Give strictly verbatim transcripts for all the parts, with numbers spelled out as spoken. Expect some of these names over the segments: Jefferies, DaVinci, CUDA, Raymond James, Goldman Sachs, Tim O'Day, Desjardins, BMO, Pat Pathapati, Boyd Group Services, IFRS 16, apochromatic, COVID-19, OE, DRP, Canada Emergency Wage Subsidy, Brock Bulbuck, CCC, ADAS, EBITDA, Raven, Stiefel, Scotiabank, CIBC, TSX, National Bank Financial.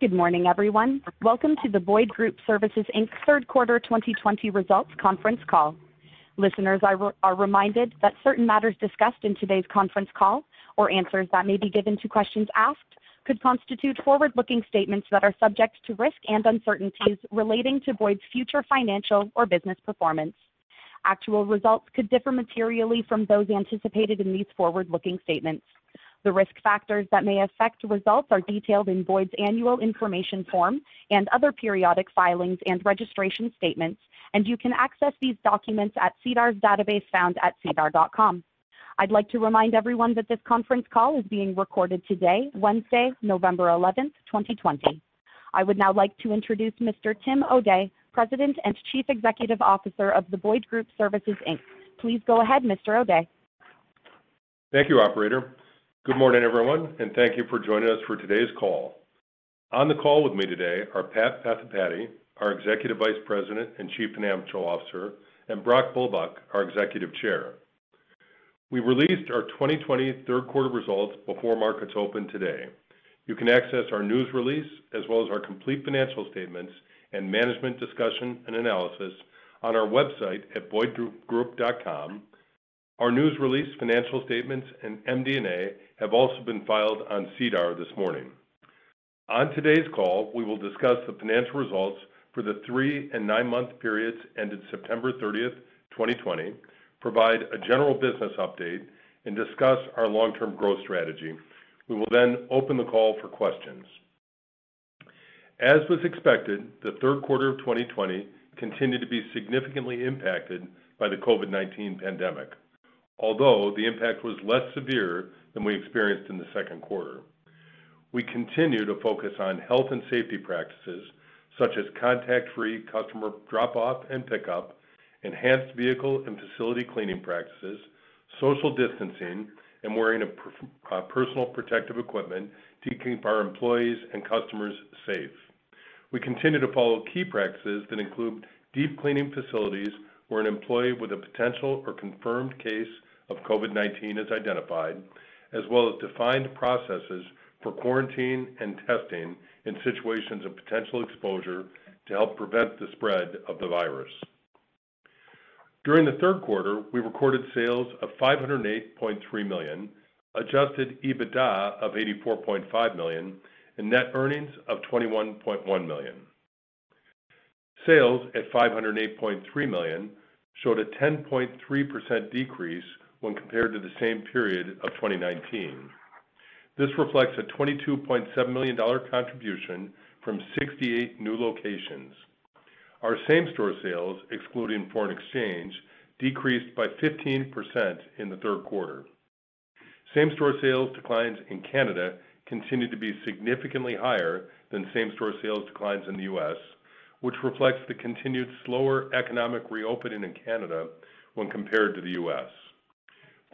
Good morning, everyone. Welcome to the Boyd Group Services, Incorporated third quarter twenty twenty results conference call. Listeners are, re- are reminded that certain matters discussed in today's conference call or answers that may be given to questions asked could constitute forward-looking statements that are subject to risk and uncertainties relating to Boyd's future financial or business performance. Actual results could differ materially from those anticipated in these forward-looking statements. The risk factors that may affect results are detailed in Boyd's annual information form and other periodic filings and registration statements, and you can access these documents at SEDAR's database found at sedar dot com. I'd like to remind everyone that this conference call is being recorded today, Wednesday, November eleventh, twenty twenty. I would now like to introduce Mister Tim O'Day, President and Chief Executive Officer of the Boyd Group Services, Incorporated. Please go ahead, Mister O'Day. Thank you, Operator. Good morning, everyone, and thank you for joining us for today's call. On the call with me today are Pat Pathapati, our Executive Vice President and Chief Financial Officer, and Brock Bulbuck, our Executive Chair. We released our twenty twenty third quarter results before markets open today. You can access our news release as well as our complete financial statements and management discussion and analysis on our website at boyd group dot com. Our news release, financial statements, and M D and A have also been filed on SEDAR this morning. On today's call, we will discuss the financial results for the three and nine-month periods ended September thirtieth, twenty twenty, provide a general business update, and discuss our long-term growth strategy. We will then open the call for questions. As was expected, the third quarter of twenty twenty continued to be significantly impacted by the COVID nineteen pandemic, although the impact was less severe than we experienced in the second quarter. We continue to focus on health and safety practices, such as contact-free customer drop-off and pickup, enhanced vehicle and facility cleaning practices, social distancing, and wearing of per- uh, personal protective equipment to keep our employees and customers safe. We continue to follow key practices that include deep cleaning facilities where an employee with a potential or confirmed case of COVID nineteen is identified, as well as defined processes for quarantine and testing in situations of potential exposure to help prevent the spread of the virus. During the third quarter, we recorded sales of five hundred eight point three million dollars, adjusted EBITDA of eighty-four point five million dollars, and net earnings of twenty-one point one million dollars. Sales at five hundred eight point three million dollars showed a ten point three percent decrease when compared to the same period of twenty nineteen. This reflects a twenty-two point seven million dollars contribution from sixty-eight new locations. Our same-store sales, excluding foreign exchange, decreased by fifteen percent in the third quarter. Same-store sales declines in Canada continue to be significantly higher than same-store sales declines in the U S, which reflects the continued slower economic reopening in Canada when compared to the U S.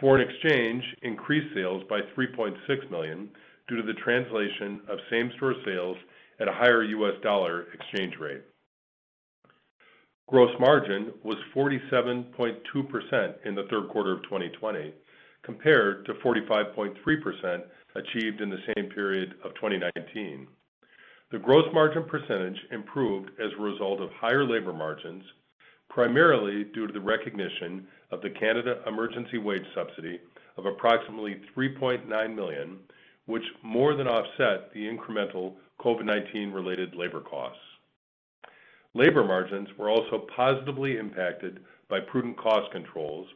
Foreign exchange increased sales by three point six million dollars due to the translation of same-store sales at a higher U S dollar exchange rate. Gross margin was forty-seven point two percent in the third quarter of twenty twenty, compared to forty-five point three percent achieved in the same period of twenty nineteen. The gross margin percentage improved as a result of higher labor margins, primarily due to the recognition of the Canada Emergency Wage Subsidy of approximately three point nine million dollars, which more than offset the incremental COVID nineteen related labor costs. Labor margins were also positively impacted by prudent cost controls,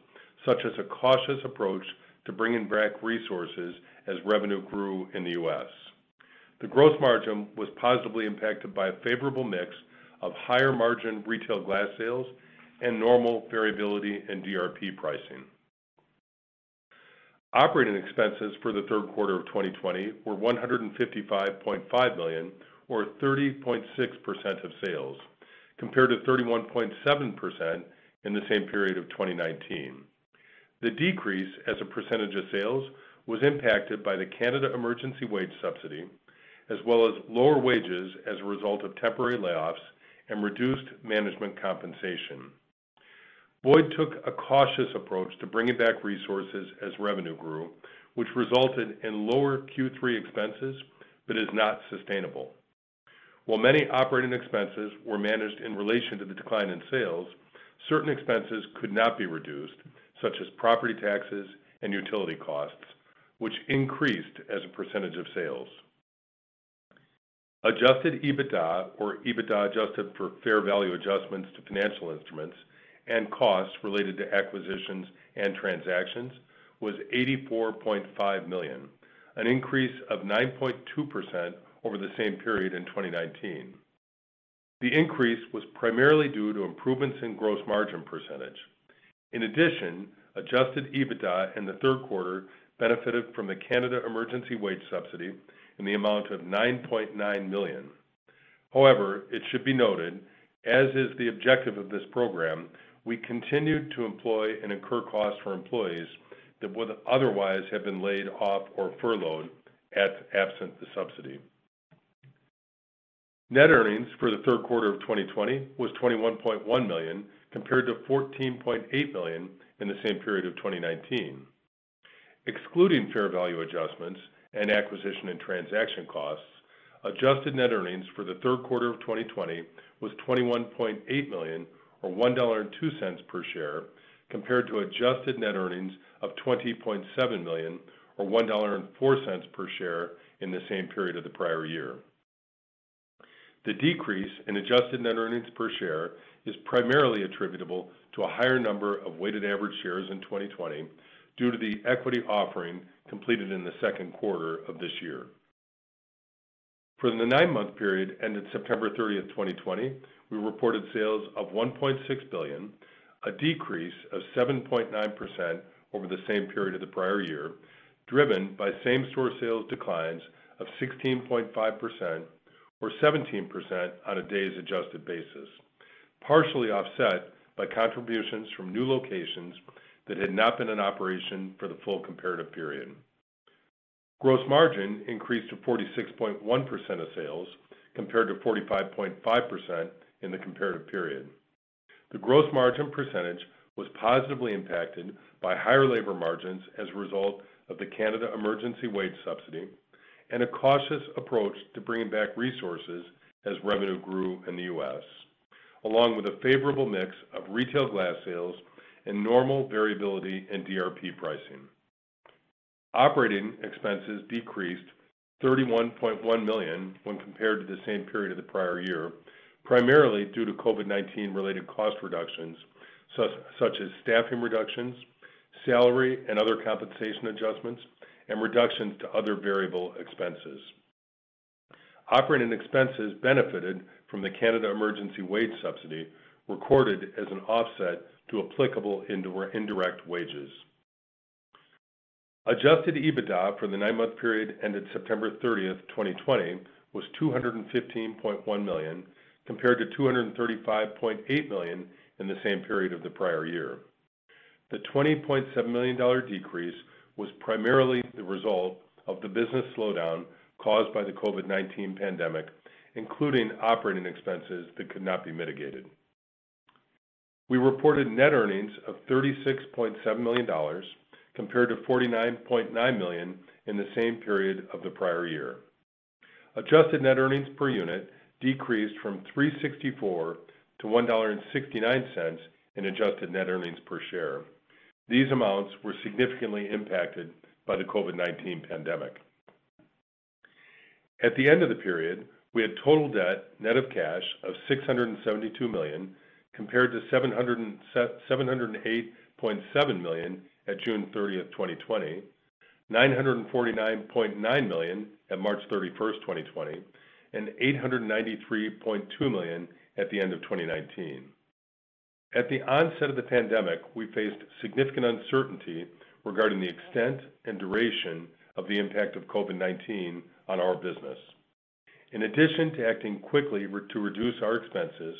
such as a cautious approach to bringing back resources as revenue grew in the U S. The gross margin was positively impacted by a favorable mix of higher margin retail glass sales and normal variability in D R P pricing. Operating expenses for the third quarter of twenty twenty were one hundred fifty-five point five million dollars, or thirty point six percent of sales, compared to thirty-one point seven percent in the same period of twenty nineteen. The decrease as a percentage of sales was impacted by the Canada Emergency Wage Subsidy, as well as lower wages as a result of temporary layoffs and reduced management compensation. Boyd took a cautious approach to bringing back resources as revenue grew, which resulted in lower Q three expenses, but is not sustainable. While many operating expenses were managed in relation to the decline in sales, certain expenses could not be reduced, such as property taxes and utility costs, which increased as a percentage of sales. Adjusted EBITDA, or EBITDA adjusted for fair value adjustments to financial instruments and costs related to acquisitions and transactions, was eighty-four point five million dollars, an increase of nine point two percent over the same period in twenty nineteen. The increase was primarily due to improvements in gross margin percentage. In addition, adjusted EBITDA in the third quarter benefited from the Canada Emergency Wage Subsidy in the amount of nine point nine million dollars. However, it should be noted, as is the objective of this program, we continued to employ and incur costs for employees that would otherwise have been laid off or furloughed at, absent the subsidy. Net earnings for the third quarter of twenty twenty was twenty-one point one million dollars compared to fourteen point eight million dollars in the same period of twenty nineteen. Excluding fair value adjustments and acquisition and transaction costs, adjusted net earnings for the third quarter of twenty twenty was twenty-one point eight million dollars or one dollar and two cents per share, compared to adjusted net earnings of twenty point seven million dollars or one dollar and four cents per share in the same period of the prior year. The decrease in adjusted net earnings per share is primarily attributable to a higher number of weighted average shares in twenty twenty due to the equity offering completed in the second quarter of this year. For the nine-month period ended September thirtieth, twenty twenty, we reported sales of one point six billion dollars, a decrease of seven point nine percent over the same period of the prior year, driven by same-store sales declines of sixteen point five percent or seventeen percent on a days adjusted basis, partially offset by contributions from new locations that had not been in operation for the full comparative period. Gross margin increased to forty-six point one percent of sales compared to forty-five point five percent in the comparative period. The gross margin percentage was positively impacted by higher labor margins as a result of the Canada Emergency Wage Subsidy and a cautious approach to bringing back resources as revenue grew in the U S, along with a favorable mix of retail glass sales and normal variability in D R P pricing. Operating expenses decreased thirty-one point one million dollars when compared to the same period of the prior year, primarily due to COVID nineteen related cost reductions, such as staffing reductions, salary and other compensation adjustments, and reductions to other variable expenses. Operating expenses benefited from the Canada Emergency Wage Subsidy, recorded as an offset to applicable indirect wages. Adjusted EBITDA for the nine-month period ended September thirtieth, twenty twenty, was two hundred fifteen point one million dollars compared to two hundred thirty-five point eight million dollars in the same period of the prior year. The twenty point seven million dollars decrease was primarily the result of the business slowdown caused by the COVID nineteen pandemic, including operating expenses that could not be mitigated. We reported net earnings of thirty-six point seven million dollars compared to forty-nine point nine million dollars in the same period of the prior year. Adjusted net earnings per unit decreased from three dollars and sixty-four cents to one dollar and sixty-nine cents in adjusted net earnings per share. These amounts were significantly impacted by the COVID nineteen pandemic. At the end of the period, we had total debt net of cash of six hundred seventy-two million dollars compared to seven hundred eight point seven million dollars at June thirtieth, twenty twenty, nine hundred forty-nine point nine million dollars at March thirty-first, twenty twenty, and eight hundred ninety-three point two million dollars at the end of twenty nineteen. At the onset of the pandemic, we faced significant uncertainty regarding the extent and duration of the impact of COVID nineteen on our business. In addition to acting quickly to reduce our expenses,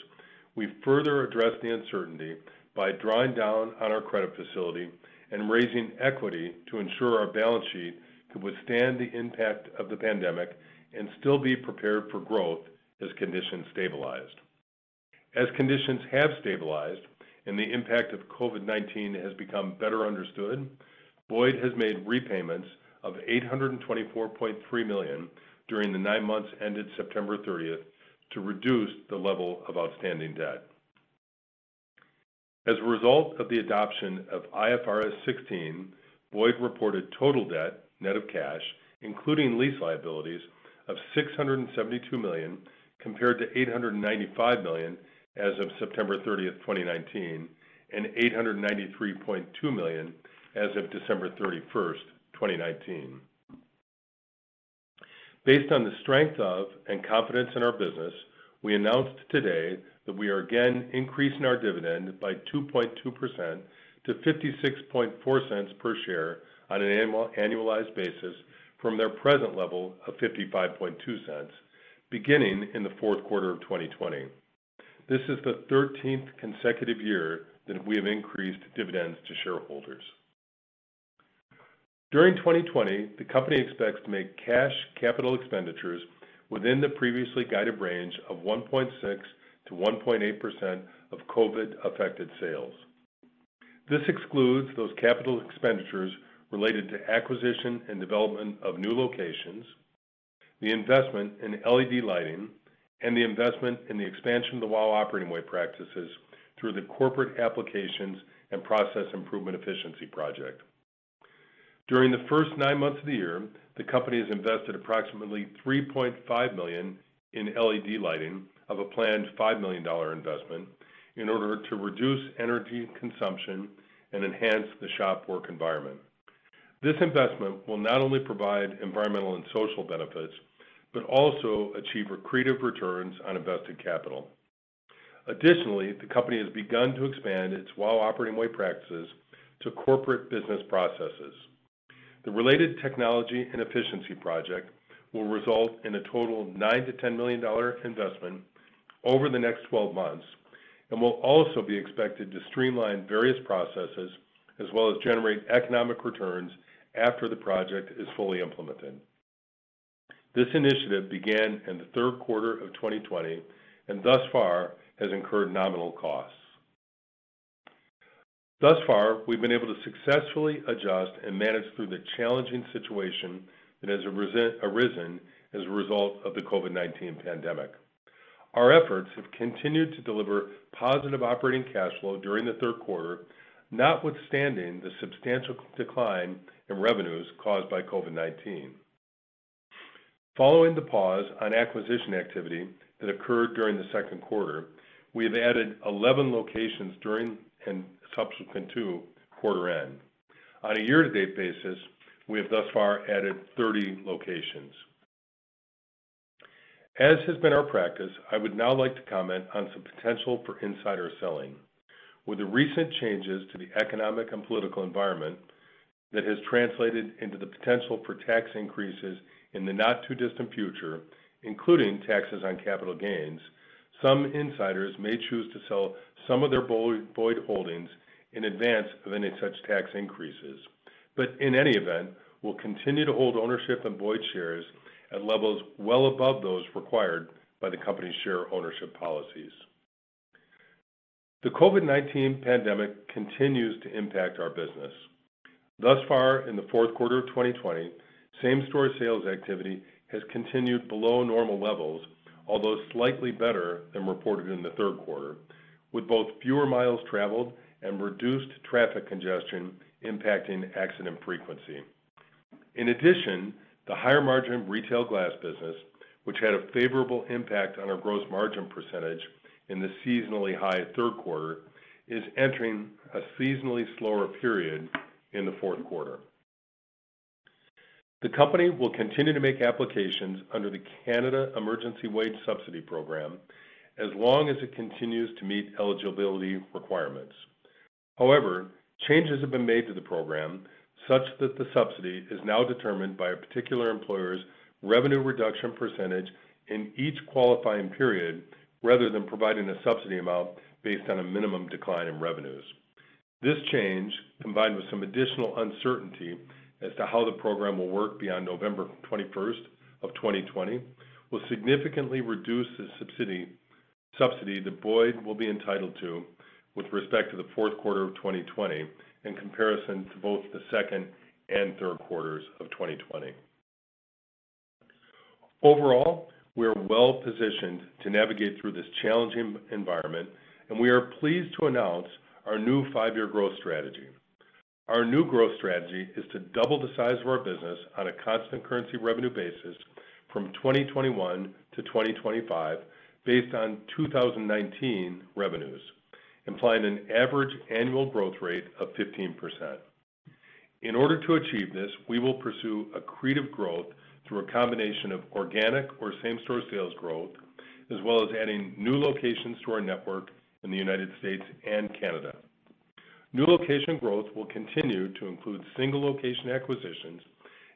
we further addressed the uncertainty by drawing down on our credit facility and raising equity to ensure our balance sheet could withstand the impact of the pandemic and still be prepared for growth as conditions stabilized. As conditions have stabilized and the impact of COVID nineteen has become better understood, Boyd has made repayments of eight hundred twenty-four point three million dollars during the nine months ended September thirtieth to reduce the level of outstanding debt. As a result of the adoption of I F R S sixteen, Boyd reported total debt, net of cash, including lease liabilities, of six hundred seventy-two million dollars compared to eight hundred ninety-five million dollars as of September thirtieth, twenty nineteen, and eight hundred ninety-three point two million dollars as of December thirty-first, twenty nineteen. Based on the strength of and confidence in our business, we announced today that we are again increasing our dividend by two point two percent to fifty-six point four cents per share on an annual, annualized basis from their present level of fifty-five point two cents, beginning in the fourth quarter of twenty twenty. This is the thirteenth consecutive year that we have increased dividends to shareholders. During twenty twenty, the company expects to make cash capital expenditures within the previously guided range of one point six to one point eight percent of COVID-affected sales. This excludes those capital expenditures related to acquisition and development of new locations, the investment in L E D lighting, and the investment in the expansion of the WOW operating way practices through the corporate applications and process improvement efficiency project. During the first nine months of the year, the company has invested approximately three point five million dollars in L E D lighting of a planned five million dollars investment in order to reduce energy consumption and enhance the shop work environment. This investment will not only provide environmental and social benefits, but also achieve accretive returns on invested capital. Additionally, the company has begun to expand its WOW operating way practices to corporate business processes. The related technology and efficiency project will result in a total nine to ten million dollars investment over the next twelve months and will also be expected to streamline various processes as well as generate economic returns after the project is fully implemented. This initiative began in the third quarter of twenty twenty and thus far has incurred nominal costs. Thus far, we've been able to successfully adjust and manage through the challenging situation that has arisen as a result of the COVID nineteen pandemic. Our efforts have continued to deliver positive operating cash flow during the third quarter, notwithstanding the substantial decline in revenues caused by COVID nineteen. Following the pause on acquisition activity that occurred during the second quarter, we have added eleven locations during and subsequent to quarter end. On a year-to-date basis, we have thus far added thirty locations. As has been our practice, I would now like to comment on some potential for insider selling. With the recent changes to the economic and political environment that has translated into the potential for tax increases in the not-too-distant future, including taxes on capital gains, some insiders may choose to sell some of their Boyd holdings in advance of any such tax increases, but in any event, will continue to hold ownership in Boyd shares at levels well above those required by the company's share ownership policies. The COVID nineteen pandemic continues to impact our business. Thus far in the fourth quarter of twenty twenty, same-store sales activity has continued below normal levels, although slightly better than reported in the third quarter, with both fewer miles traveled and reduced traffic congestion impacting accident frequency. In addition, the higher margin retail glass business, which had a favorable impact on our gross margin percentage in the seasonally high third quarter, is entering a seasonally slower period in the fourth quarter. The company will continue to make applications under the Canada Emergency Wage Subsidy program as long as it continues to meet eligibility requirements. However, changes have been made to the program such that the subsidy is now determined by a particular employer's revenue reduction percentage in each qualifying period rather than providing a subsidy amount based on a minimum decline in revenues. This change, combined with some additional uncertainty as to how the program will work beyond November twenty-first of twenty twenty, will significantly reduce the subsidy, subsidy that Boyd will be entitled to with respect to the fourth quarter of twenty twenty in comparison to both the second and third quarters of twenty twenty. Overall, we are well positioned to navigate through this challenging environment, and we are pleased to announce our new five-year growth strategy. Our new growth strategy is to double the size of our business on a constant currency revenue basis from twenty twenty-one to twenty twenty-five based on two thousand nineteen revenues, implying an average annual growth rate of fifteen percent. In order to achieve this, we will pursue accretive growth through a combination of organic or same-store sales growth, as well as adding new locations to our network in the United States and Canada. New location growth will continue to include single location acquisitions,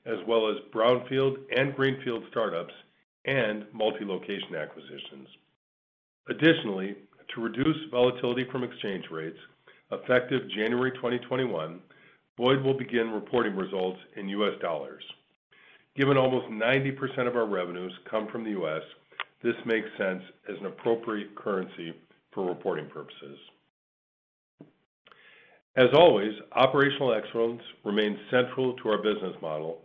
as well as brownfield and greenfield startups and multi-location acquisitions. Additionally, to reduce volatility from exchange rates, effective January twenty twenty-one, Boyd will begin reporting results in U S dollars. Given almost ninety percent of our revenues come from the U S, this makes sense as an appropriate currency for reporting purposes. As always, operational excellence remains central to our business model,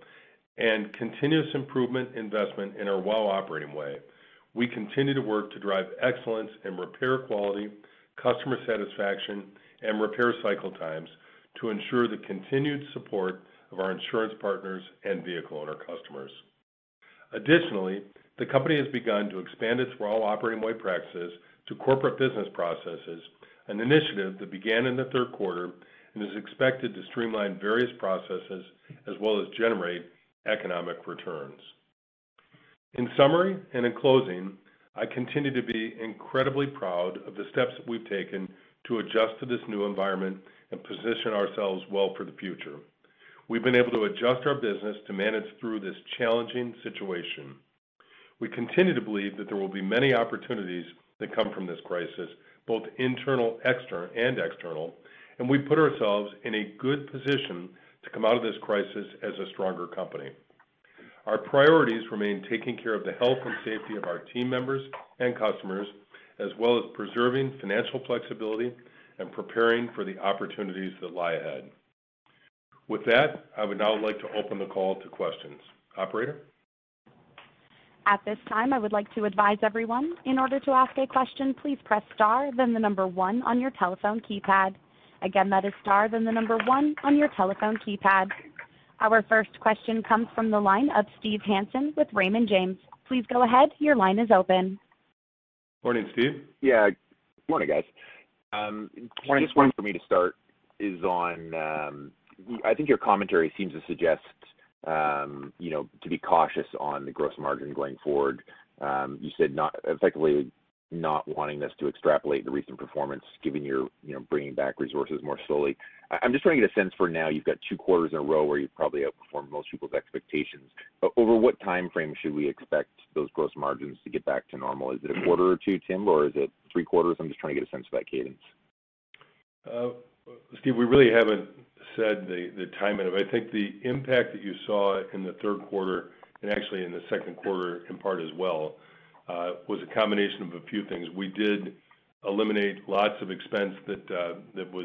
and continuous improvement investment in our WOW operating way. We continue to work to drive excellence in repair quality, customer satisfaction, and repair cycle times to ensure the continued support of our insurance partners and vehicle owner customers. Additionally, the company has begun to expand its WOW operating way practices to corporate business processes, an initiative that began in the third quarter and is expected to streamline various processes as well as generate economic returns. In summary and in closing, I continue to be incredibly proud of the steps that we've taken to adjust to this new environment and position ourselves well for the future. We've been able to adjust our business to manage through this challenging situation. We continue to believe that there will be many opportunities that come from this crisis, both internal, external, and external, and we put ourselves in a good position to come out of this crisis as a stronger company. Our priorities remain taking care of the health and safety of our team members and customers, as well as preserving financial flexibility and preparing for the opportunities that lie ahead. With that, I would now like to open the call to questions. Operator? At this time, I would like to advise everyone, in order to ask a question, please press star, then the number one on your telephone keypad. Again, that is star, then the number one on your telephone keypad. Our first question comes from the line of Steve Hansen with Raymond James. Please go ahead. Your line is open. Morning, Steve. Yeah. Morning, guys. Um, morning. Just one for me to start is on, um, I think your commentary seems to suggest Um, you know, to be cautious on the gross margin going forward. Um, you said not effectively not wanting this to extrapolate the recent performance, given you're, you know, bringing back resources more slowly. I'm just trying to get a sense for now. You've got two quarters in a row where you've probably outperformed most people's expectations. But over what time frame should we expect those gross margins to get back to normal? Is it a quarter or two, Tim, or is it three quarters? I'm just trying to get a sense of that cadence. Uh, Steve, we really haven't said the, the timing of it. I think the impact that you saw in the third quarter and actually in the second quarter in part as well uh, was a combination of a few things. We did eliminate lots of expense that uh, that was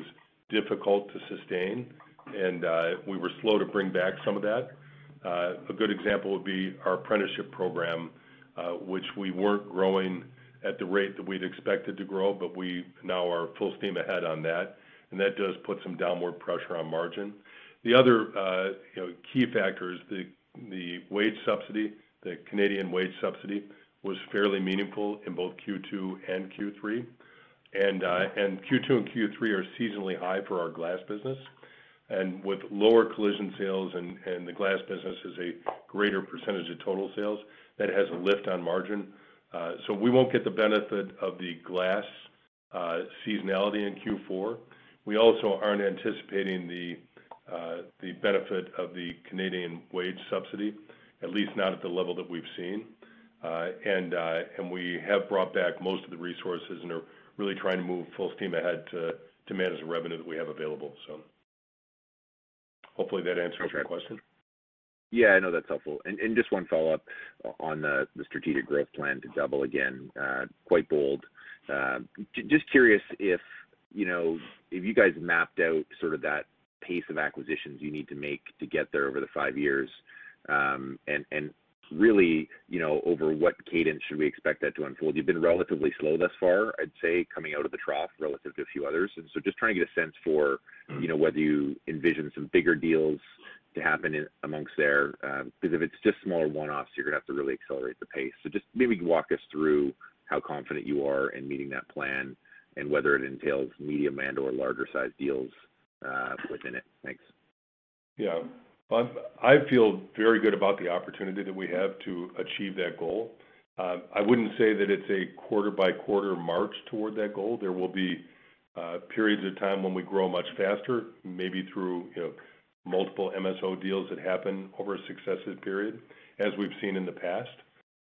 difficult to sustain, and uh, we were slow to bring back some of that. Uh, a good example would be our apprenticeship program, uh, which we weren't growing at the rate that we'd expected to grow, but we now are full steam ahead on that. And that does put some downward pressure on margin. The other uh, you know, key factor is the, the wage subsidy. The Canadian wage subsidy was fairly meaningful in both Q two and Q three. And, uh, and Q two and Q three are seasonally high for our glass business. And with lower collision sales and, and the glass business is a greater percentage of total sales, that has a lift on margin. Uh, so we won't get the benefit of the glass uh, seasonality in Q four. We also aren't anticipating the uh, the benefit of the Canadian wage subsidy, at least not at the level that we've seen. uh, and uh, and we have brought back most of the resources and are really trying to move full steam ahead to to manage the revenue that we have available. So hopefully that answers okay. your question. Yeah, I know that's helpful. And, and just one follow-up on the, the strategic growth plan to double again, uh, quite bold. Uh, j- just curious if, you know, if you guys mapped out sort of that pace of acquisitions you need to make to get there over the five years, um, and, and really, you know, over what cadence should we expect that to unfold? You've been relatively slow thus far, I'd say, coming out of the trough relative to a few others. And so just trying to get a sense for, you know, whether you envision some bigger deals to happen in amongst there, because uh, if it's just smaller one-offs, you're going to have to really accelerate the pace. So just maybe walk us through how confident you are in meeting that plan and whether it entails medium and or larger size deals uh, within it. Thanks. Yeah, um, I feel very good about the opportunity that we have to achieve that goal. Uh, I wouldn't say that it's a quarter by quarter march toward that goal. There will be uh, periods of time when we grow much faster, maybe through, you know, multiple M S O deals that happen over a successive period, as we've seen in the past.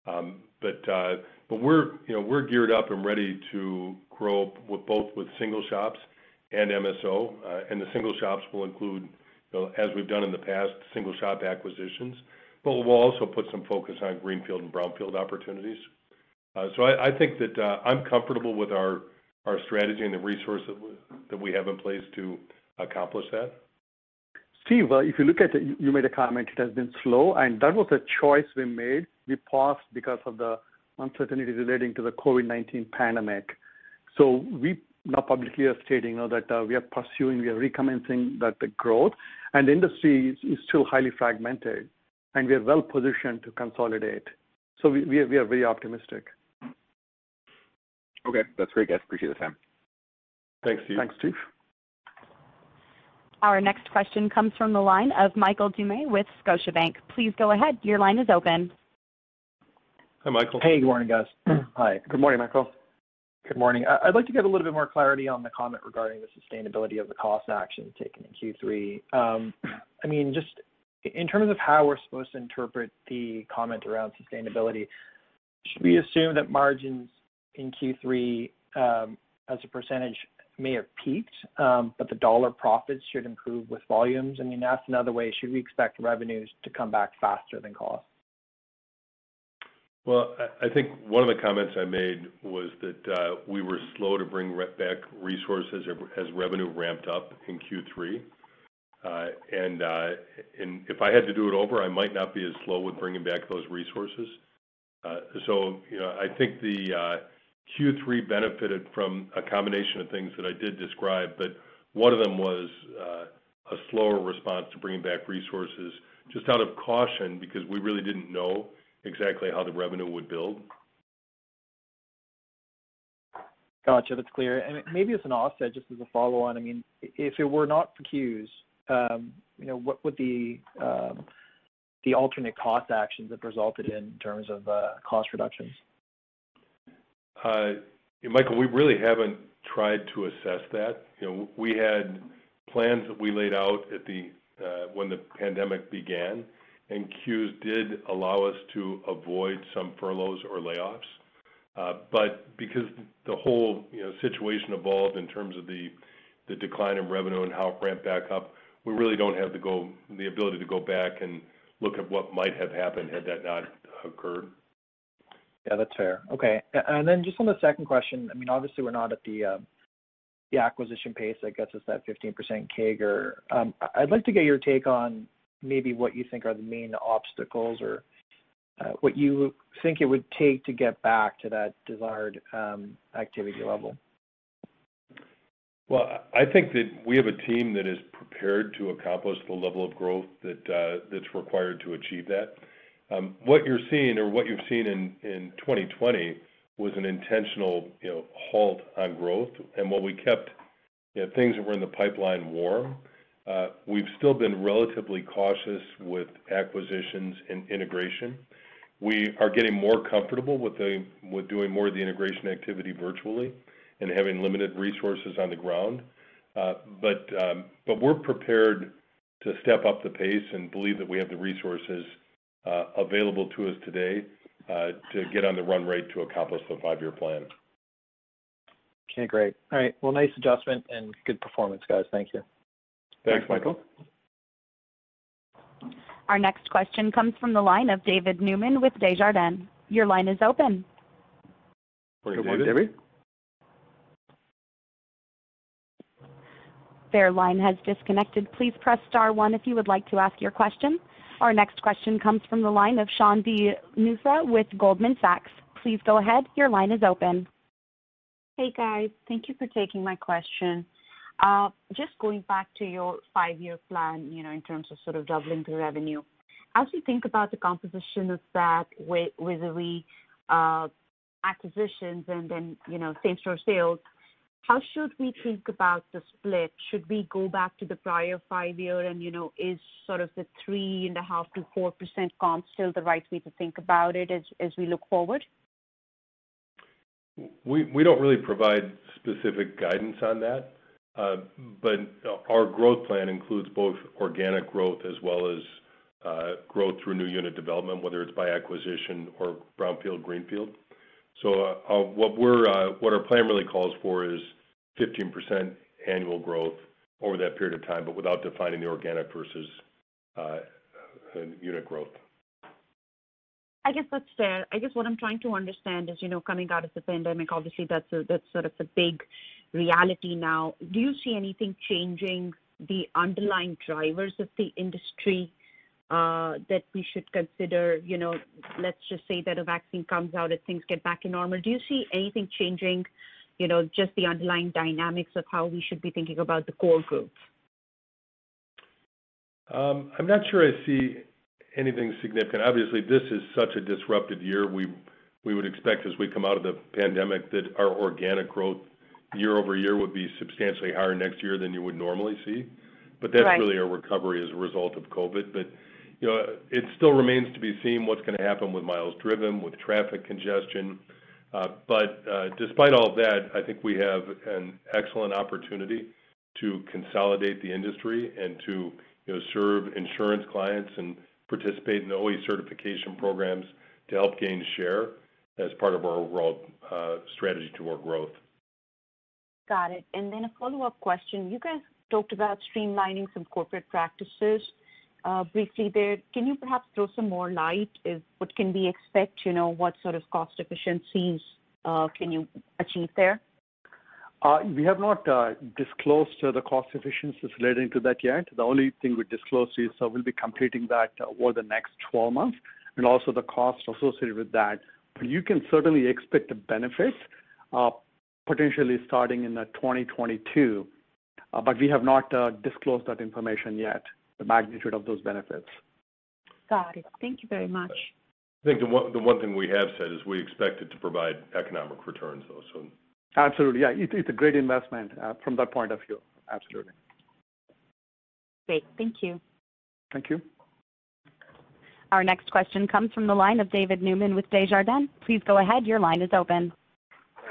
Um, but uh, but we're you know we're geared up and ready to grow with both with single shops and M S O. Uh, and the single shops will include, you know, as we've done in the past, single shop acquisitions. But we'll also put some focus on greenfield and brownfield opportunities. Uh, so I, I think that uh, I'm comfortable with our our strategy and the resource that we, that we have in place to accomplish that. Steve, uh, if you look at it, you made a comment, it has been slow, and that was a choice we made. We paused because of the uncertainty relating to the COVID nineteen pandemic. So we now publicly are stating, you know, that uh, we are pursuing, we are recommencing that the growth, and the industry is, is still highly fragmented, and we are well positioned to consolidate. So we, we, are, we are very optimistic. Okay, that's great, guys. Appreciate the time. Thanks, Steve. Thanks, Steve. Our next question comes from the line of Michael Dumais with Scotiabank. Please go ahead. Your line is open. Hi, Michael. Hey, good morning, guys. Hi. Good morning, Michael. Good morning. I'd like to get a little bit more clarity on the comment regarding the sustainability of the cost action taken in Q three. Um, I mean, just in terms of how we're supposed to interpret the comment around sustainability, should we assume that margins in Q three um, as a percentage may have peaked, um, but the dollar profits should improve with volumes? I mean, that's another way. Should we expect revenues to come back faster than costs? Well, I think one of the comments I made was that uh, we were slow to bring back resources as revenue ramped up in Q three. Uh, and, uh, and if I had to do it over, I might not be as slow with bringing back those resources. Uh, so, you know, I think the uh, Q three benefited from a combination of things that I did describe, but one of them was uh, a slower response to bringing back resources just out of caution because we really didn't know exactly how the revenue would build. Gotcha, that's clear. And maybe as an offset, just as a follow-on, I mean, if it were not for Qs, um, you know, what would the um, the alternate cost actions have resulted in in terms of uh, cost reductions? Uh, Michael, we really haven't tried to assess that. You know, we had plans that we laid out at the uh, when the pandemic began, and Qs did allow us to avoid some furloughs or layoffs. Uh, but because the whole you know situation evolved in terms of the the decline in revenue and how it ramped back up, we really don't have the go the ability to go back and look at what might have happened had that not occurred. Yeah, that's fair. Okay. And then just on the second question, I mean, obviously we're not at the uh, the acquisition pace that gets us that fifteen percent C A G R. Um, I'd like to get your take on maybe what you think are the main obstacles or uh, what you think it would take to get back to that desired um, activity level. Well, I think that we have a team that is prepared to accomplish the level of growth that uh, that's required to achieve that. Um, what you're seeing or what you've seen in, in twenty twenty was an intentional you know, halt on growth. And while we kept you know, things that were in the pipeline warm, uh, we've still been relatively cautious with acquisitions and integration. We are getting more comfortable with, the, with doing more of the integration activity virtually and having limited resources on the ground. Uh, but, um, but we're prepared to step up the pace and believe that we have the resources Uh, available to us today uh, to get on the run rate to accomplish the five-year plan. Okay, great. All right. Well, nice adjustment and good performance, guys. Thank you. Thanks, Michael. Our next question comes from the line of David Newman with Desjardins. Your line is open. Good morning, David. Their line has disconnected. Please press star one if you would like to ask your question. Our next question comes from the line of Sean D. Nusra with Goldman Sachs. Please go ahead. Your line is open. Hey, guys. Thank you for taking my question. Uh, just going back to your five-year plan, you know, in terms of sort of doubling the revenue, as you think about the composition of that with vis-a-vis uh, acquisitions and then, you know, same-store sales, how should we think about the split? Should we go back to the prior five-year and, you know, is sort of the three point five to four percent comp still the right way to think about it as, as we look forward? We, we don't really provide specific guidance on that, uh, but our growth plan includes both organic growth as well as uh, growth through new unit development, whether it's by acquisition or brownfield, greenfield. So uh, uh, what we're uh, what our plan really calls for is fifteen percent annual growth over that period of time, but without defining the organic versus uh, unit growth. I guess that's fair. I guess what I'm trying to understand is, you know, coming out of the pandemic, obviously that's a, that's sort of a big reality now. Do you see anything changing the underlying drivers of the industry Uh, that we should consider, you know, let's just say that a vaccine comes out and things get back to normal. Do you see anything changing, you know, just the underlying dynamics of how we should be thinking about the core group? Um, I'm not sure I see anything significant. Obviously, this is such a disrupted year. We we would expect as we come out of the pandemic that our organic growth year over year would be substantially higher next year than you would normally see. But that's right. Really a recovery as a result of COVID. But you know, it still remains to be seen what's going to happen with miles driven, with traffic congestion. Uh, but uh, despite all of that, I think we have an excellent opportunity to consolidate the industry and to, you know, serve insurance clients and participate in the O E certification programs to help gain share as part of our overall uh, strategy toward growth. Got it. And then a follow-up question. You guys talked about streamlining some corporate practices. Uh, briefly there, can you perhaps throw some more light? Is what can we expect, you know, what sort of cost efficiencies uh, can you achieve there? Uh, we have not uh, disclosed uh, the cost efficiencies relating to that yet. The only thing we disclosed is uh, we'll be completing that uh, over the next twelve months and also the cost associated with that. But you can certainly expect the benefits uh, potentially starting in uh, twenty twenty-two, uh, but we have not uh, disclosed that information yet, the magnitude of those benefits. Got it. Thank you very much. I think the one, the one thing we have said is we expect it to provide economic returns, though. So. Absolutely. Yeah, it, it's a great investment uh, from that point of view. Absolutely. Great. Thank you. Thank you. Our next question comes from the line of David Newman with Desjardins. Please go ahead. Your line is open.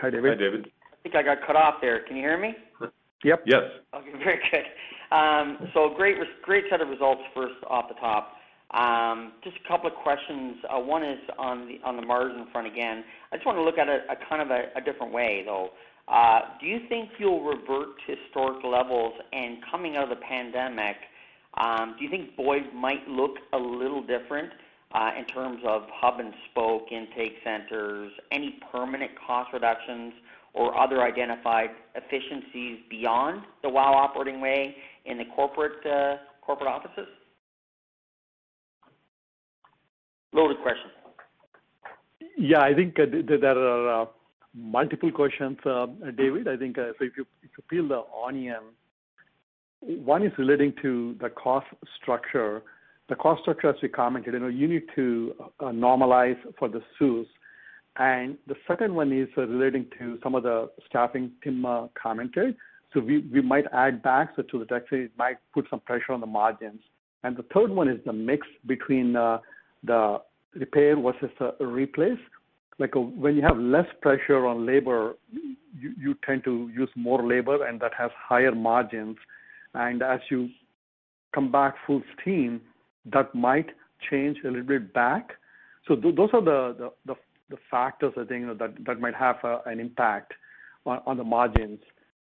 Hi, David. Hi, David. I think I got cut off there. Can you hear me? Yep. Yes. Okay, very good. Um, so great, great set of results first off the top. Um, just a couple of questions. Uh, one is on the on the margin front again. I just want to look at it a, a kind of a, a different way though. Uh, do you think you'll revert to historic levels? And coming out of the pandemic, um, do you think Boyd might look a little different uh, in terms of hub and spoke intake centers, any permanent cost reductions, or other identified efficiencies beyond the WOW operating way in the corporate uh, corporate offices? Loaded question. Yeah, I think uh, th- there are uh, multiple questions, uh, David. I think uh, so if you if you peel the onion, one is relating to the cost structure. The cost structure, as we commented, you know, you need to uh, normalize for the S U S. And the second one is uh, relating to some of the staffing Tim uh, commented. So we, we might add back so to the tax, it might put some pressure on the margins. And the third one is the mix between uh, the repair versus the replace. Like a, when you have less pressure on labor, you, you tend to use more labor and that has higher margins. And as you come back full steam, that might change a little bit back. So th- those are the, the, the, the factors, I think, you know, that, that might have uh, an impact on, on the margins.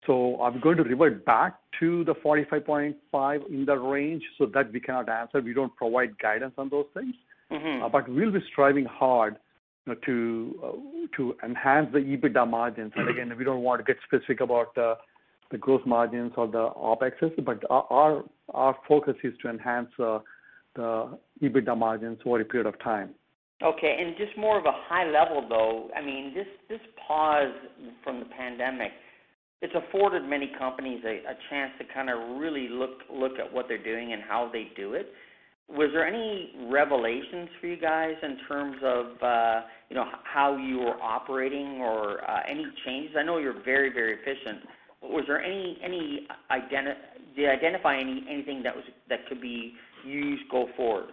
So I'm going to revert back to the forty-five point five in the range, so that we cannot answer. We don't provide guidance on those things. Mm-hmm. Uh, but we'll be striving hard, you know, to uh, to enhance the EBITDA margins. And again, we don't want to get specific about uh, the gross margins or the OPEXs, but our our focus is to enhance uh, the EBITDA margins over a period of time. Okay, and just more of a high level, though, I mean, this, this pause from the pandemic, it's afforded many companies a, a chance to kind of really look look at what they're doing and how they do it. Was there any revelations for you guys in terms of, uh, you know, how you were operating or uh, any changes? I know you're very, very efficient. But was there any, any identi- did you identify any, anything that was that could be used go forward?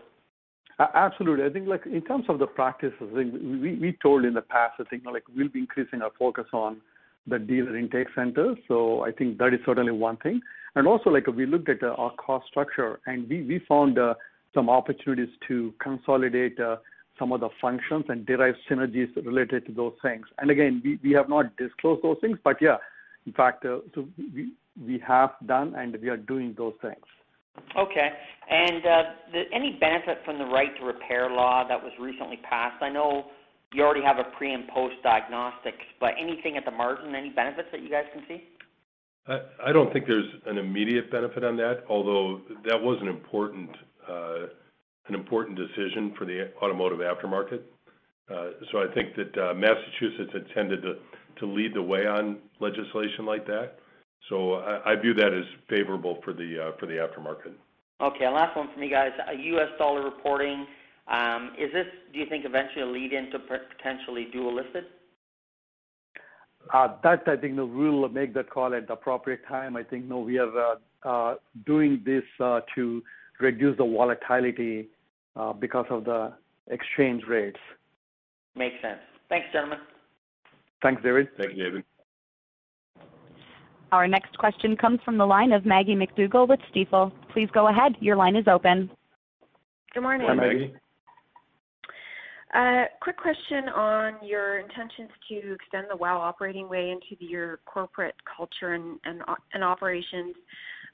Absolutely. I think, like, in terms of the practices, I think we, we told in the past, I think, like, we'll be increasing our focus on the dealer intake center. So I think that is certainly one thing. And also, like, we looked at uh, our cost structure, and we, we found uh, some opportunities to consolidate uh, some of the functions and derive synergies related to those things. And again, we, we have not disclosed those things, but yeah, in fact, uh, so we, we have done and we are doing those things. Okay. And uh, the, any benefit from the right to repair law that was recently passed? I know you already have a pre and post diagnostics, but anything at the margin, any benefits that you guys can see? I, I don't think there's an immediate benefit on that, although that was an important uh, an important decision for the automotive aftermarket. Uh, so I think that uh, Massachusetts intended to, to lead the way on legislation like that. So I, I view that as favorable for the uh, for the aftermarket. Okay, last one from you guys. U S dollar reporting. Um, is this, do you think, eventually a lead into potentially dual listed? Uh, that, I think, no, we'll make that call at the appropriate time. I think, no, we are uh, uh, doing this uh, to reduce the volatility uh, because of the exchange rates. Makes sense. Thanks, gentlemen. Thanks, David. Thank you, David. Our next question comes from the line of Maggie McDougall with Stiefel. Please go ahead. Your line is open. Good morning. Hi, Maggie. Uh, quick question on your intentions to extend the WOW operating way into the, your corporate culture and, and, and operations.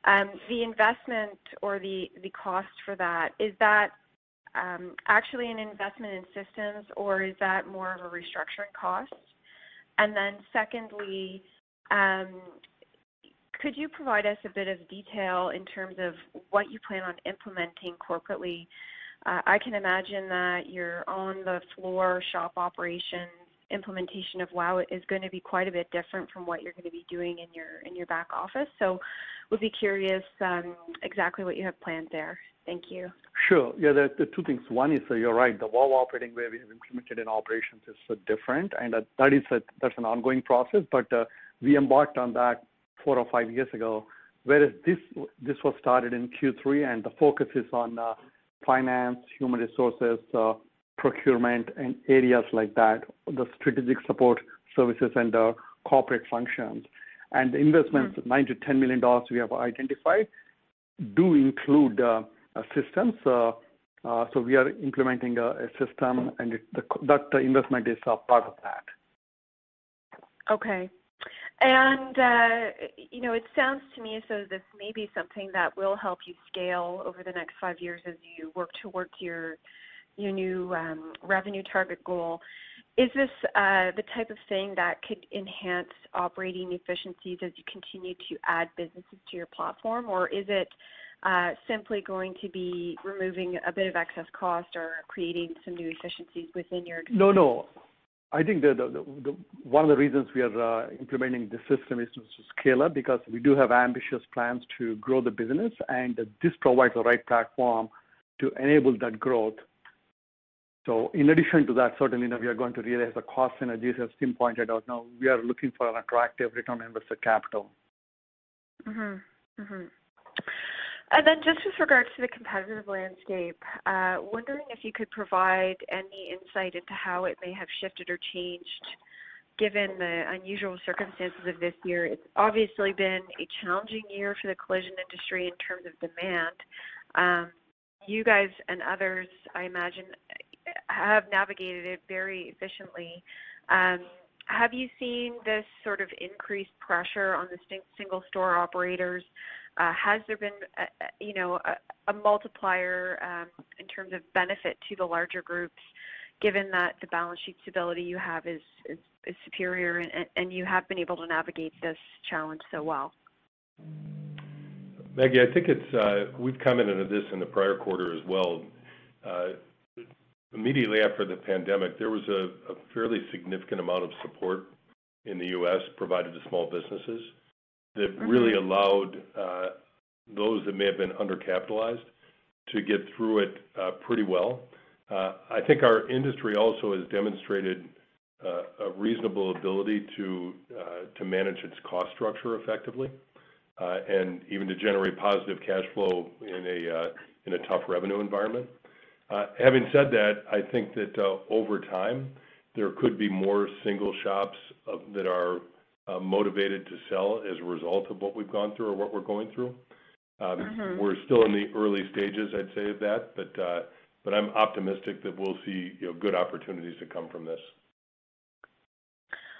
Um, the investment or the, the cost for that, is that um, actually an investment in systems, or is that more of a restructuring cost? And then secondly, um, could you provide us a bit of detail in terms of what you plan on implementing corporately? Uh, I can imagine that your on-the-floor shop operations implementation of WOW is going to be quite a bit different from what you're going to be doing in your in your back office. So we'll be curious um, exactly what you have planned there. Thank you. Sure. Yeah, there are two things. One is, uh, you're right, the WOW operating way we have implemented in operations is uh, different, and uh, that is a, that's an ongoing process, but uh, we embarked on that four or five years ago, whereas this, this was started in Q three, and the focus is on uh, finance, human resources, uh, procurement, and areas like that, the strategic support services and uh, corporate functions. And the investments, mm-hmm. nine to ten million dollars we have identified, do include uh, uh, systems. Uh, uh, so we are implementing a, a system, and it, the, that uh, investment is uh, part of that. Okay. And, uh, you know, it sounds to me as though this may be something that will help you scale over the next five years as you work towards your your new um, revenue target goal. Is this uh, the type of thing that could enhance operating efficiencies as you continue to add businesses to your platform, or is it uh, simply going to be removing a bit of excess cost or creating some new efficiencies within your existing? No, no. I think the, the, the, the, one of the reasons we are uh, implementing this system is to scale up, because we do have ambitious plans to grow the business, and this provides the right platform to enable that growth. So in addition to that, certainly now we are going to realize the cost synergies, as Tim pointed out. Now we are looking for an attractive return on invested capital. Mm-hmm. Mm-hmm. And then just with regards to the competitive landscape, uh, wondering if you could provide any insight into how it may have shifted or changed given the unusual circumstances of this year. It's obviously been a challenging year for the collision industry in terms of demand. Um, you guys and others, I imagine, have navigated it very efficiently. Um, have you seen this sort of increased pressure on the single store operators? Uh, has there been, a, a, you know, a, a multiplier um, in terms of benefit to the larger groups, given that the balance sheet stability you have is, is, is superior and, and you have been able to navigate this challenge so well? Maggie, I think it's, uh, we've commented on this in the prior quarter as well. Uh, immediately after the pandemic, there was a, a fairly significant amount of support in the U S provided to small businesses that mm-hmm. really allowed uh, those that may have been undercapitalized to get through it uh, pretty well. Uh, I think our industry also has demonstrated uh, a reasonable ability to uh, to manage its cost structure effectively, uh, and even to generate positive cash flow in a uh, in a tough revenue environment. Uh, having said that, I think that uh, over time there could be more single shops of, that are uh, motivated to sell as a result of what we've gone through or what we're going through. Um, mm-hmm. We're still in the early stages, I'd say, of that, but. Uh, But I'm optimistic that we'll see you know, good opportunities to come from this.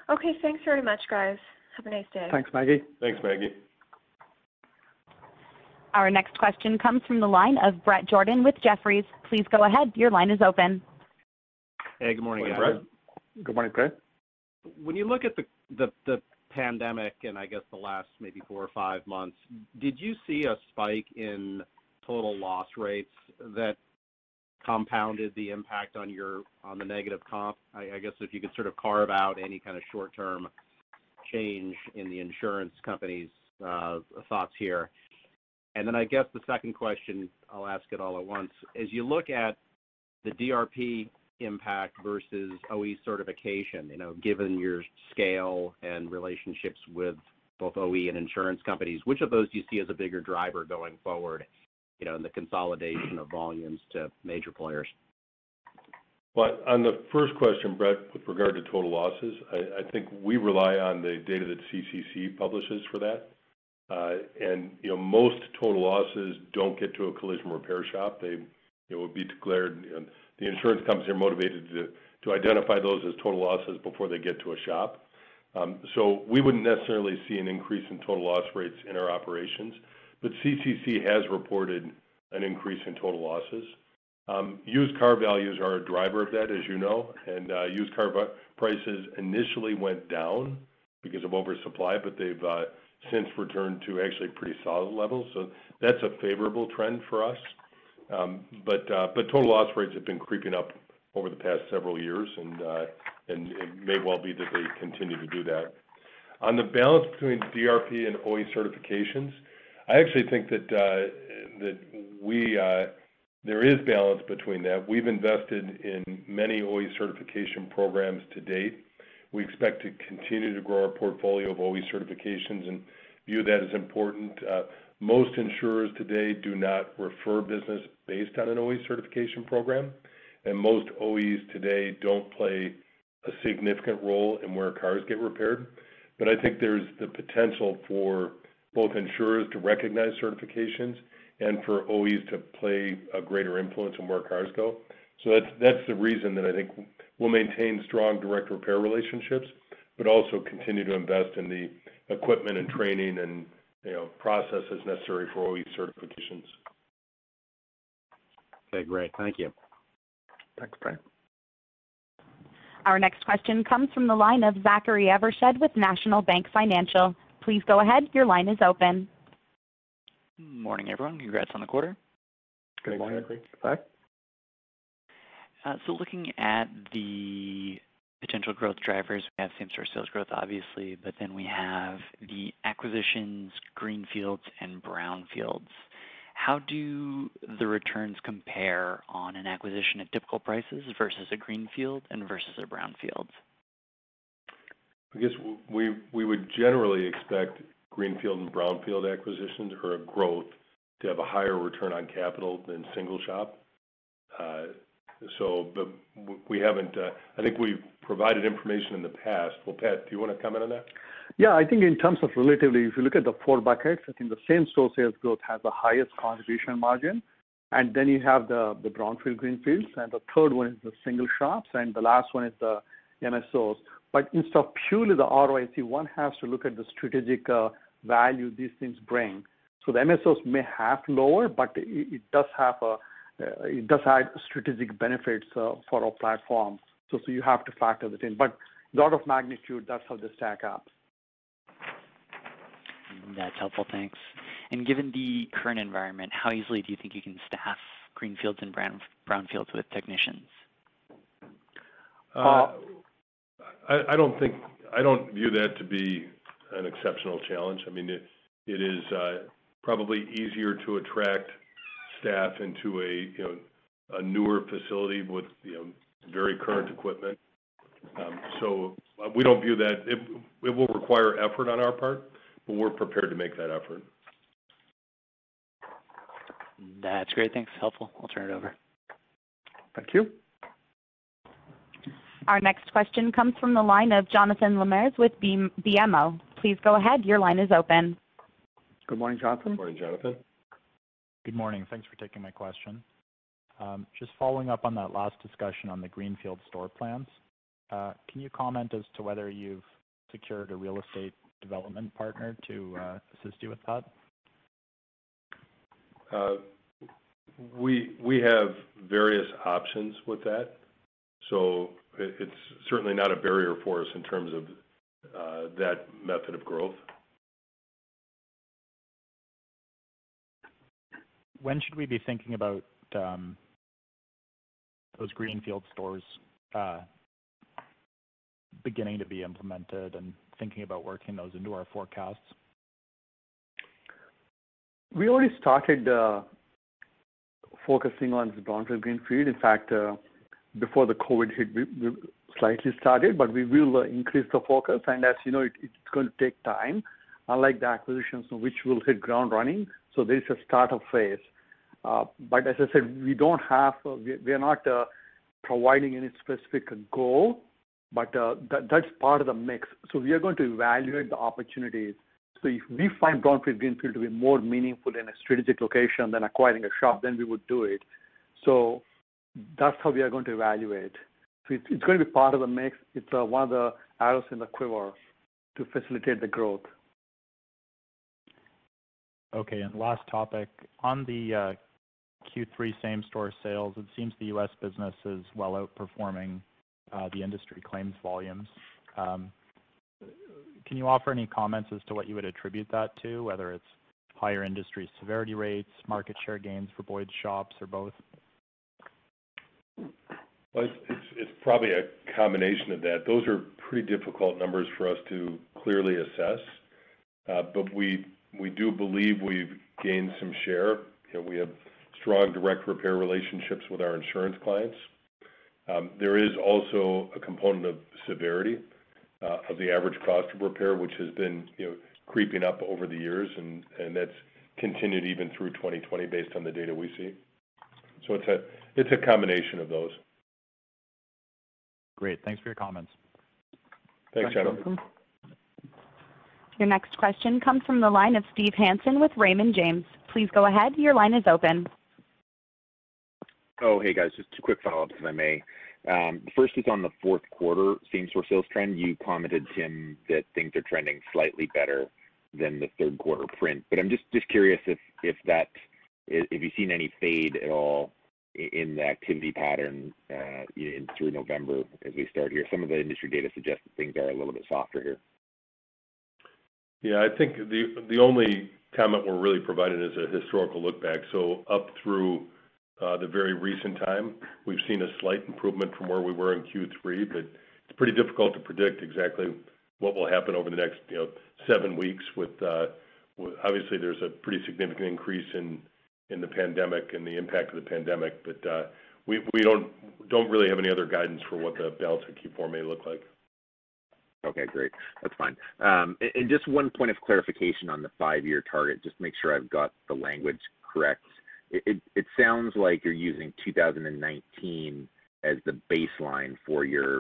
Okay, thanks very much, guys. Have a nice day. Thanks, Maggie. Thanks, Maggie. Our next question comes from the line of Brett Jordan with Jefferies. Please go ahead. Your line is open. Hey, good morning, good morning guys. Brett. Good morning, Brett. When you look at the, the, the pandemic and I guess the last maybe four or five months, did you see a spike in total loss rates that compounded the impact on your on the negative comp? I, I guess if you could sort of carve out any kind of short-term change in the insurance company's uh, thoughts here. And then I guess the second question, I'll ask it all at once. As you look at the D R P impact versus O E certification, you know, given your scale and relationships with both O E and insurance companies, which of those do you see as a bigger driver going forward, you know, in the consolidation of volumes to major players? Well, on the first question, Brett, with regard to total losses, I, I think we rely on the data that C C C publishes for that. Uh, and, you know, most total losses don't get to a collision repair shop. They it would be declared, you know, the insurance companies are motivated to, to identify those as total losses before they get to a shop. Um, so we wouldn't necessarily see an increase in total loss rates in our operations. But C C C has reported an increase in total losses. Um, used car values are a driver of that, as you know, and uh, used car v- prices initially went down because of oversupply, but they've uh, since returned to actually pretty solid levels. So that's a favorable trend for us. Um, but uh, but total loss rates have been creeping up over the past several years, and uh, and it may well be that they continue to do that. On the balance between D R P and O E certifications, I actually think that uh, that we uh, there is balance between that. We've invested in many O E certification programs to date. We expect to continue to grow our portfolio of O E certifications and view that as important. Uh, most insurers today do not refer business based on an O E certification program, and most O Es today don't play a significant role in where cars get repaired. But I think there's the potential for both insurers to recognize certifications and for O Es to play a greater influence on where cars go. So that's that's the reason that I think we'll maintain strong direct repair relationships, but also continue to invest in the equipment and training and you know processes necessary for O E certifications. Okay, great. Thank you. Thanks, Brian. Our next question comes from the line of Zachary Evershed with National Bank Financial. Please go ahead. Your line is open. Morning, everyone. Congrats on the quarter. Good morning. Bye. Uh, so looking at the potential growth drivers, we have same-store sales growth, obviously, but then we have the acquisitions, greenfields, and brownfields. How do the returns compare on an acquisition at typical prices versus a greenfield and versus a brownfield? I guess we we would generally expect greenfield and brownfield acquisitions or a growth to have a higher return on capital than single shop. Uh, so, but we haven't. Uh, I think we've provided information in the past. Well, Pat, do you want to comment on that? Yeah, I think in terms of relatively, if you look at the four buckets, I think the same store sales growth has the highest contribution margin, And then you have the, the brownfield greenfields, and the third one is the single shops, and the last one is the M S Os. But instead of purely the R O I C, one has to look at the strategic uh, value these things bring. So the M S Os may have lower, but it, it does have a uh, it does add strategic benefits uh, for our platform. So so you have to factor that in. But lot of magnitude, that's how they stack up. That's helpful, thanks. And given the current environment, how easily do you think you can staff greenfields and brown, brownfields with technicians? Uh, uh, I, I don't think I don't view that to be an exceptional challenge. I mean, it, it is uh, probably easier to attract staff into a you know a newer facility with you know very current equipment. Um, so we don't view that it, it will require effort on our part, but we're prepared to make that effort. That's great. Thanks. Helpful. I'll turn it over. Thank you. Our next question comes from the line of Jonathan Lemers with B M O. Please go ahead. Your line is open. Good morning, Jonathan. Good morning, Jonathan. Good morning. Thanks for taking my question. Um, just following up on that last discussion on the greenfield store plans. Uh, can you comment as to whether you've secured a real estate development partner to uh, assist you with that? Uh, we we have various options with that, so it's certainly not a barrier for us in terms of uh, that method of growth. When should we be thinking about um, those greenfield stores Uh, beginning to be implemented and thinking about working those into our forecasts? We already started uh, focusing on the brownfield greenfield. In fact, uh, before the COVID hit, we, we slightly started, but we will uh, increase the focus. And as you know, it, it's going to take time, unlike the acquisitions, which will hit ground running. So there is a startup phase. Uh, but as I said, we don't have, uh, we, we are not uh, providing any specific goal, but uh, that, that's part of the mix. So we are going to evaluate the opportunities. So if we find brownfield greenfield to be more meaningful in a strategic location than acquiring a shop, then we would do it. So that's how we are going to evaluate. So it's, it's going to be part of the mix. It's uh, one of the arrows in the quiver to facilitate the growth. Okay, and last topic. On the uh, Q three same-store sales, it seems the U S business is well outperforming Uh, the industry claims volumes. Um, can you offer any comments as to what you would attribute that to, whether it's higher industry severity rates, market share gains for Boyd's shops, or both? Well, it's, it's, it's probably a combination of that. Those are pretty difficult numbers for us to clearly assess, uh, but we we do believe we've gained some share. You know, we have strong direct repair relationships with our insurance clients. Um, there is also a component of severity uh, of the average cost of repair, which has been you know, creeping up over the years, and, and that's continued even through twenty twenty based on the data we see. So it's a it's a combination of those. Great. Thanks for your comments. Thanks, Jonathan. Your next question comes from the line of Steve Hansen with Raymond James. Please go ahead. Your line is open. Oh, hey, guys, just two quick follow-ups, if I may. Um, the first is on the fourth quarter same-store sales trend. You commented, Tim, that things are trending slightly better than the third quarter print. But I'm just, just curious if, if, that, if you've seen any fade at all in the activity pattern uh, in, through November as we start here. Some of the industry data suggests that things are a little bit softer here. Yeah, I think the, the only comment we're really providing is a historical look back. So up through Uh, the very recent time, we've seen a slight improvement from where we were in Q three, but it's pretty difficult to predict exactly what will happen over the next, you know, seven weeks. With, uh, with obviously, there's a pretty significant increase in in the pandemic and the impact of the pandemic, but uh, we we don't don't really have any other guidance for what the balance of Q four may look like. Okay, great, that's fine. Um, and, and just one point of clarification on the five-year target, just make sure I've got the language correct. It, it, it sounds like you're using two thousand nineteen as the baseline for your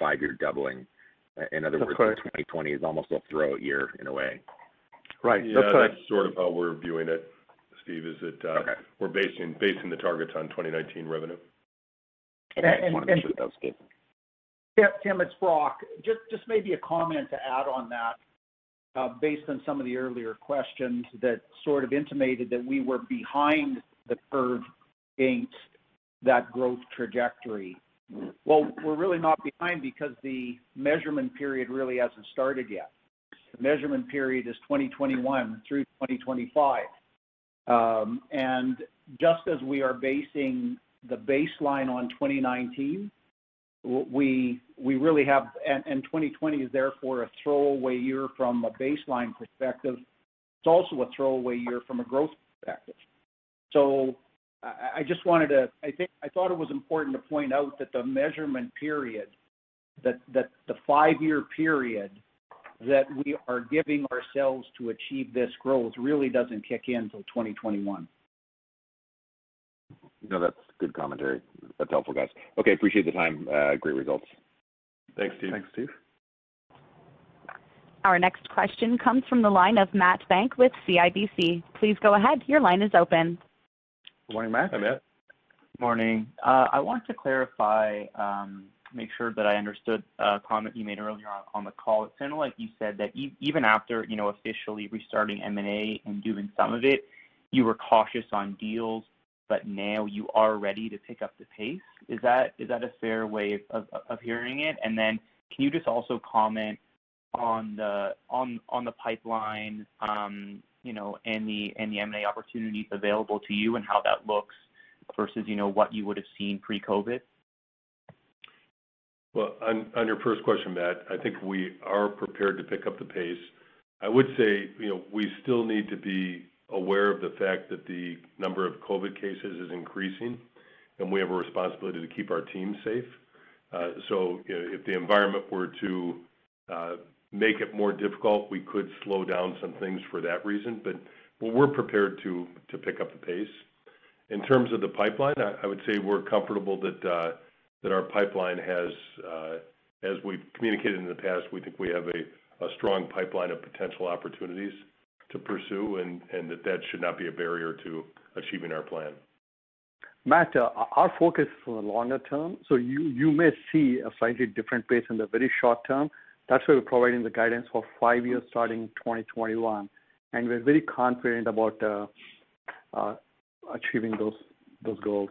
five-year doubling. In other that's words, correct. twenty twenty is almost a throwout year in a way. Right. Yeah, that's, that's sort of how we're viewing it, Steve, is that uh, okay. we're basing basing the targets on twenty nineteen revenue. Okay, and, I just want to make sure that was good. Yeah, Tim, it's Brock. Just just maybe a comment to add on that, uh, based on some of the earlier questions that sort of intimated that we were behind the curve against that growth trajectory. Well, we're really not behind because the measurement period really hasn't started yet. The measurement period is twenty twenty-one through twenty twenty-five. Um, and just as we are basing the baseline on twenty nineteen, we we really have, and, and twenty twenty is therefore a throwaway year from a baseline perspective. It's also a throwaway year from a growth perspective. So I just wanted to, I think, I thought it was important to point out that the measurement period, that, that the five-year period that we are giving ourselves to achieve this growth really doesn't kick in until twenty twenty-one. No, that's good commentary. That's helpful, guys. Okay, appreciate the time. Uh, great results. Thanks, Steve. Thanks, Steve. Our next question comes from the line of Matt Bank with C I B C. Please go ahead. Your line is open. Good morning, Matt. Hi, Matt. Morning. Uh, I want to clarify, um, make sure that I understood a comment you made earlier on, on the call. It sounded like you said that e- even after, you know, officially restarting M and A and doing some of it, you were cautious on deals, but now you are ready to pick up the pace. Is that is that a fair way of, of, of hearing it? And then can you just also comment on the on on the pipeline? Um, you know, and the and the M and A opportunities available to you and how that looks versus, you know, what you would have seen pre-COVID? Well, on, on your first question, Matt, I think we are prepared to pick up the pace. I would say, you know, we still need to be aware of the fact that the number of COVID cases is increasing, and we have a responsibility to keep our team safe. Uh, so, you know, if the environment were to uh, make it more difficult, we could slow down some things for that reason, but well, we're prepared to to pick up the pace. In terms of the pipeline, I, I would say we're comfortable that uh, that our pipeline has, uh, as we've communicated in the past, we think we have a, a strong pipeline of potential opportunities to pursue, and, and that that should not be a barrier to achieving our plan. Matt, uh, our focus is for the longer term, so you, you may see a slightly different pace in the very short term. That's why we're providing the guidance for five years starting twenty twenty-one, and we're very confident about uh, uh, achieving those those goals.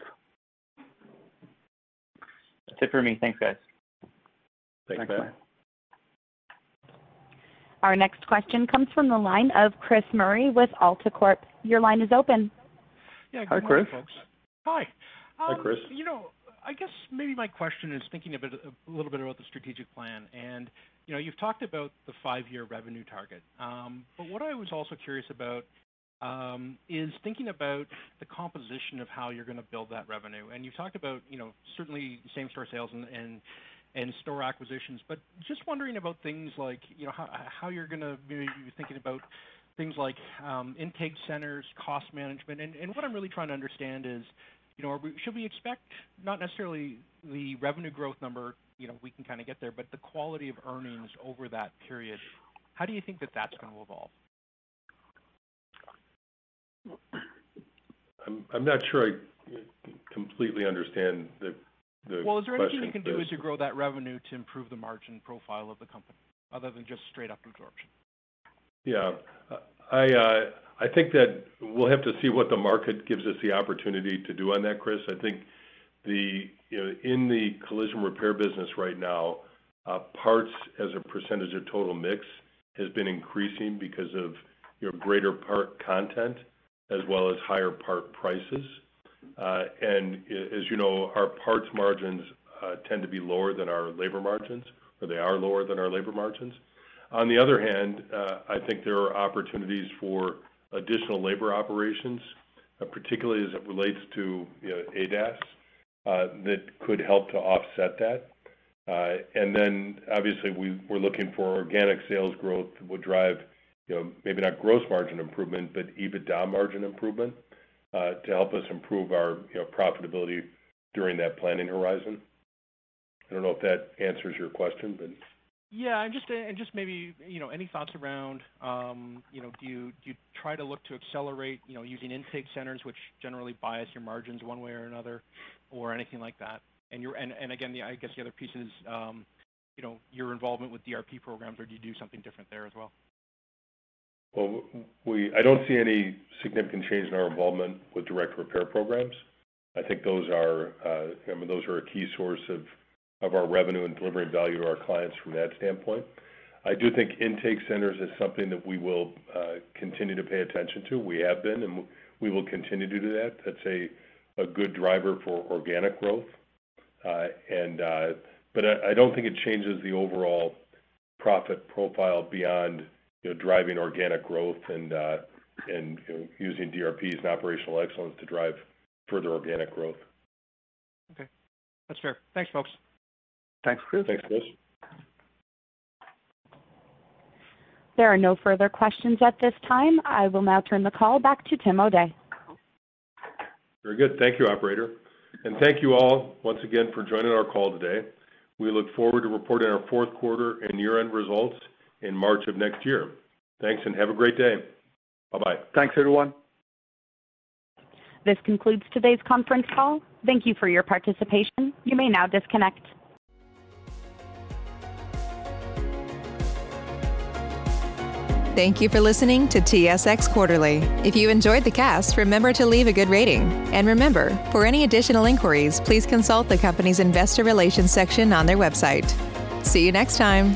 That's it for me. Thanks, guys. Thanks, Thanks Matt. Matt. Our next question comes from the line of Chris Murray with AltaCorp. Your line is open. Yeah, good Hi, morning, Chris. Folks. Hi. Um, Hi, Chris. You know, I guess maybe my question is thinking a, bit, a little bit about the strategic plan, and you know, you've talked about the five-year revenue target, um, but what I was also curious about um, is thinking about the composition of how you're going to build that revenue. And you've talked about, you know, certainly same-store sales and, and and store acquisitions, but just wondering about things like, you know, how, how you're going to be thinking about things like um, intake centers, cost management, and, and what I'm really trying to understand is, you know, are we, should we expect not necessarily the revenue growth number, you know, we can kind of get there, but the quality of earnings over that period? How do you think that that's going to evolve? I'm, I'm not sure I completely understand the, the Well, is there anything you can do is to grow that revenue to improve the margin profile of the company, other than just straight up absorption? Yeah, I uh, I think that we'll have to see what the market gives us the opportunity to do on that, Chris. I think the you know in the collision repair business right now, uh, parts as a percentage of total mix has been increasing because of your greater part content as well as higher part prices. Uh, and as you know, our parts margins uh, tend to be lower than our labor margins, or they are lower than our labor margins. On the other hand, uh, I think there are opportunities for additional labor operations, uh, particularly as it relates to you know, A D A S, uh, that could help to offset that. Uh, and then, obviously, we, we're looking for organic sales growth that would drive, you know, maybe not gross margin improvement, but EBITDA margin improvement uh, to help us improve our you know, profitability during that planning horizon. I don't know if that answers your question, but Yeah, and just and just maybe, you know, any thoughts around, um, you know, do you do you try to look to accelerate, you know, using intake centers, which generally bias your margins one way or another, or anything like that? And you're and, and again, the, I guess the other piece is, um, you know, your involvement with D R P programs, or do you do something different there as well? Well, we I don't see any significant change in our involvement with direct repair programs. I think those are uh, I mean those are a key source of. of our revenue and delivering value to our clients from that standpoint. I do think intake centers is something that we will uh, continue to pay attention to. We have been, and we will continue to do that. That's a, a good driver for organic growth. Uh, and uh, but I, I don't think it changes the overall profit profile beyond, you know, driving organic growth and uh, and you know, using D R Ps and operational excellence to drive further organic growth. Okay, that's fair. Thanks, folks. Thanks, Chris. Thanks, Chris. There are no further questions at this time. I will now turn the call back to Tim O'Day. Very good. Thank you, operator. And thank you all once again for joining our call today. We look forward to reporting our fourth quarter and year-end results in March of next year. Thanks, and have a great day. Bye-bye. Thanks, everyone. This concludes today's conference call. Thank you for your participation. You may now disconnect. Thank you for listening to T S X Quarterly. If you enjoyed the cast, remember to leave a good rating. And remember, for any additional inquiries, please consult the company's investor relations section on their website. See you next time.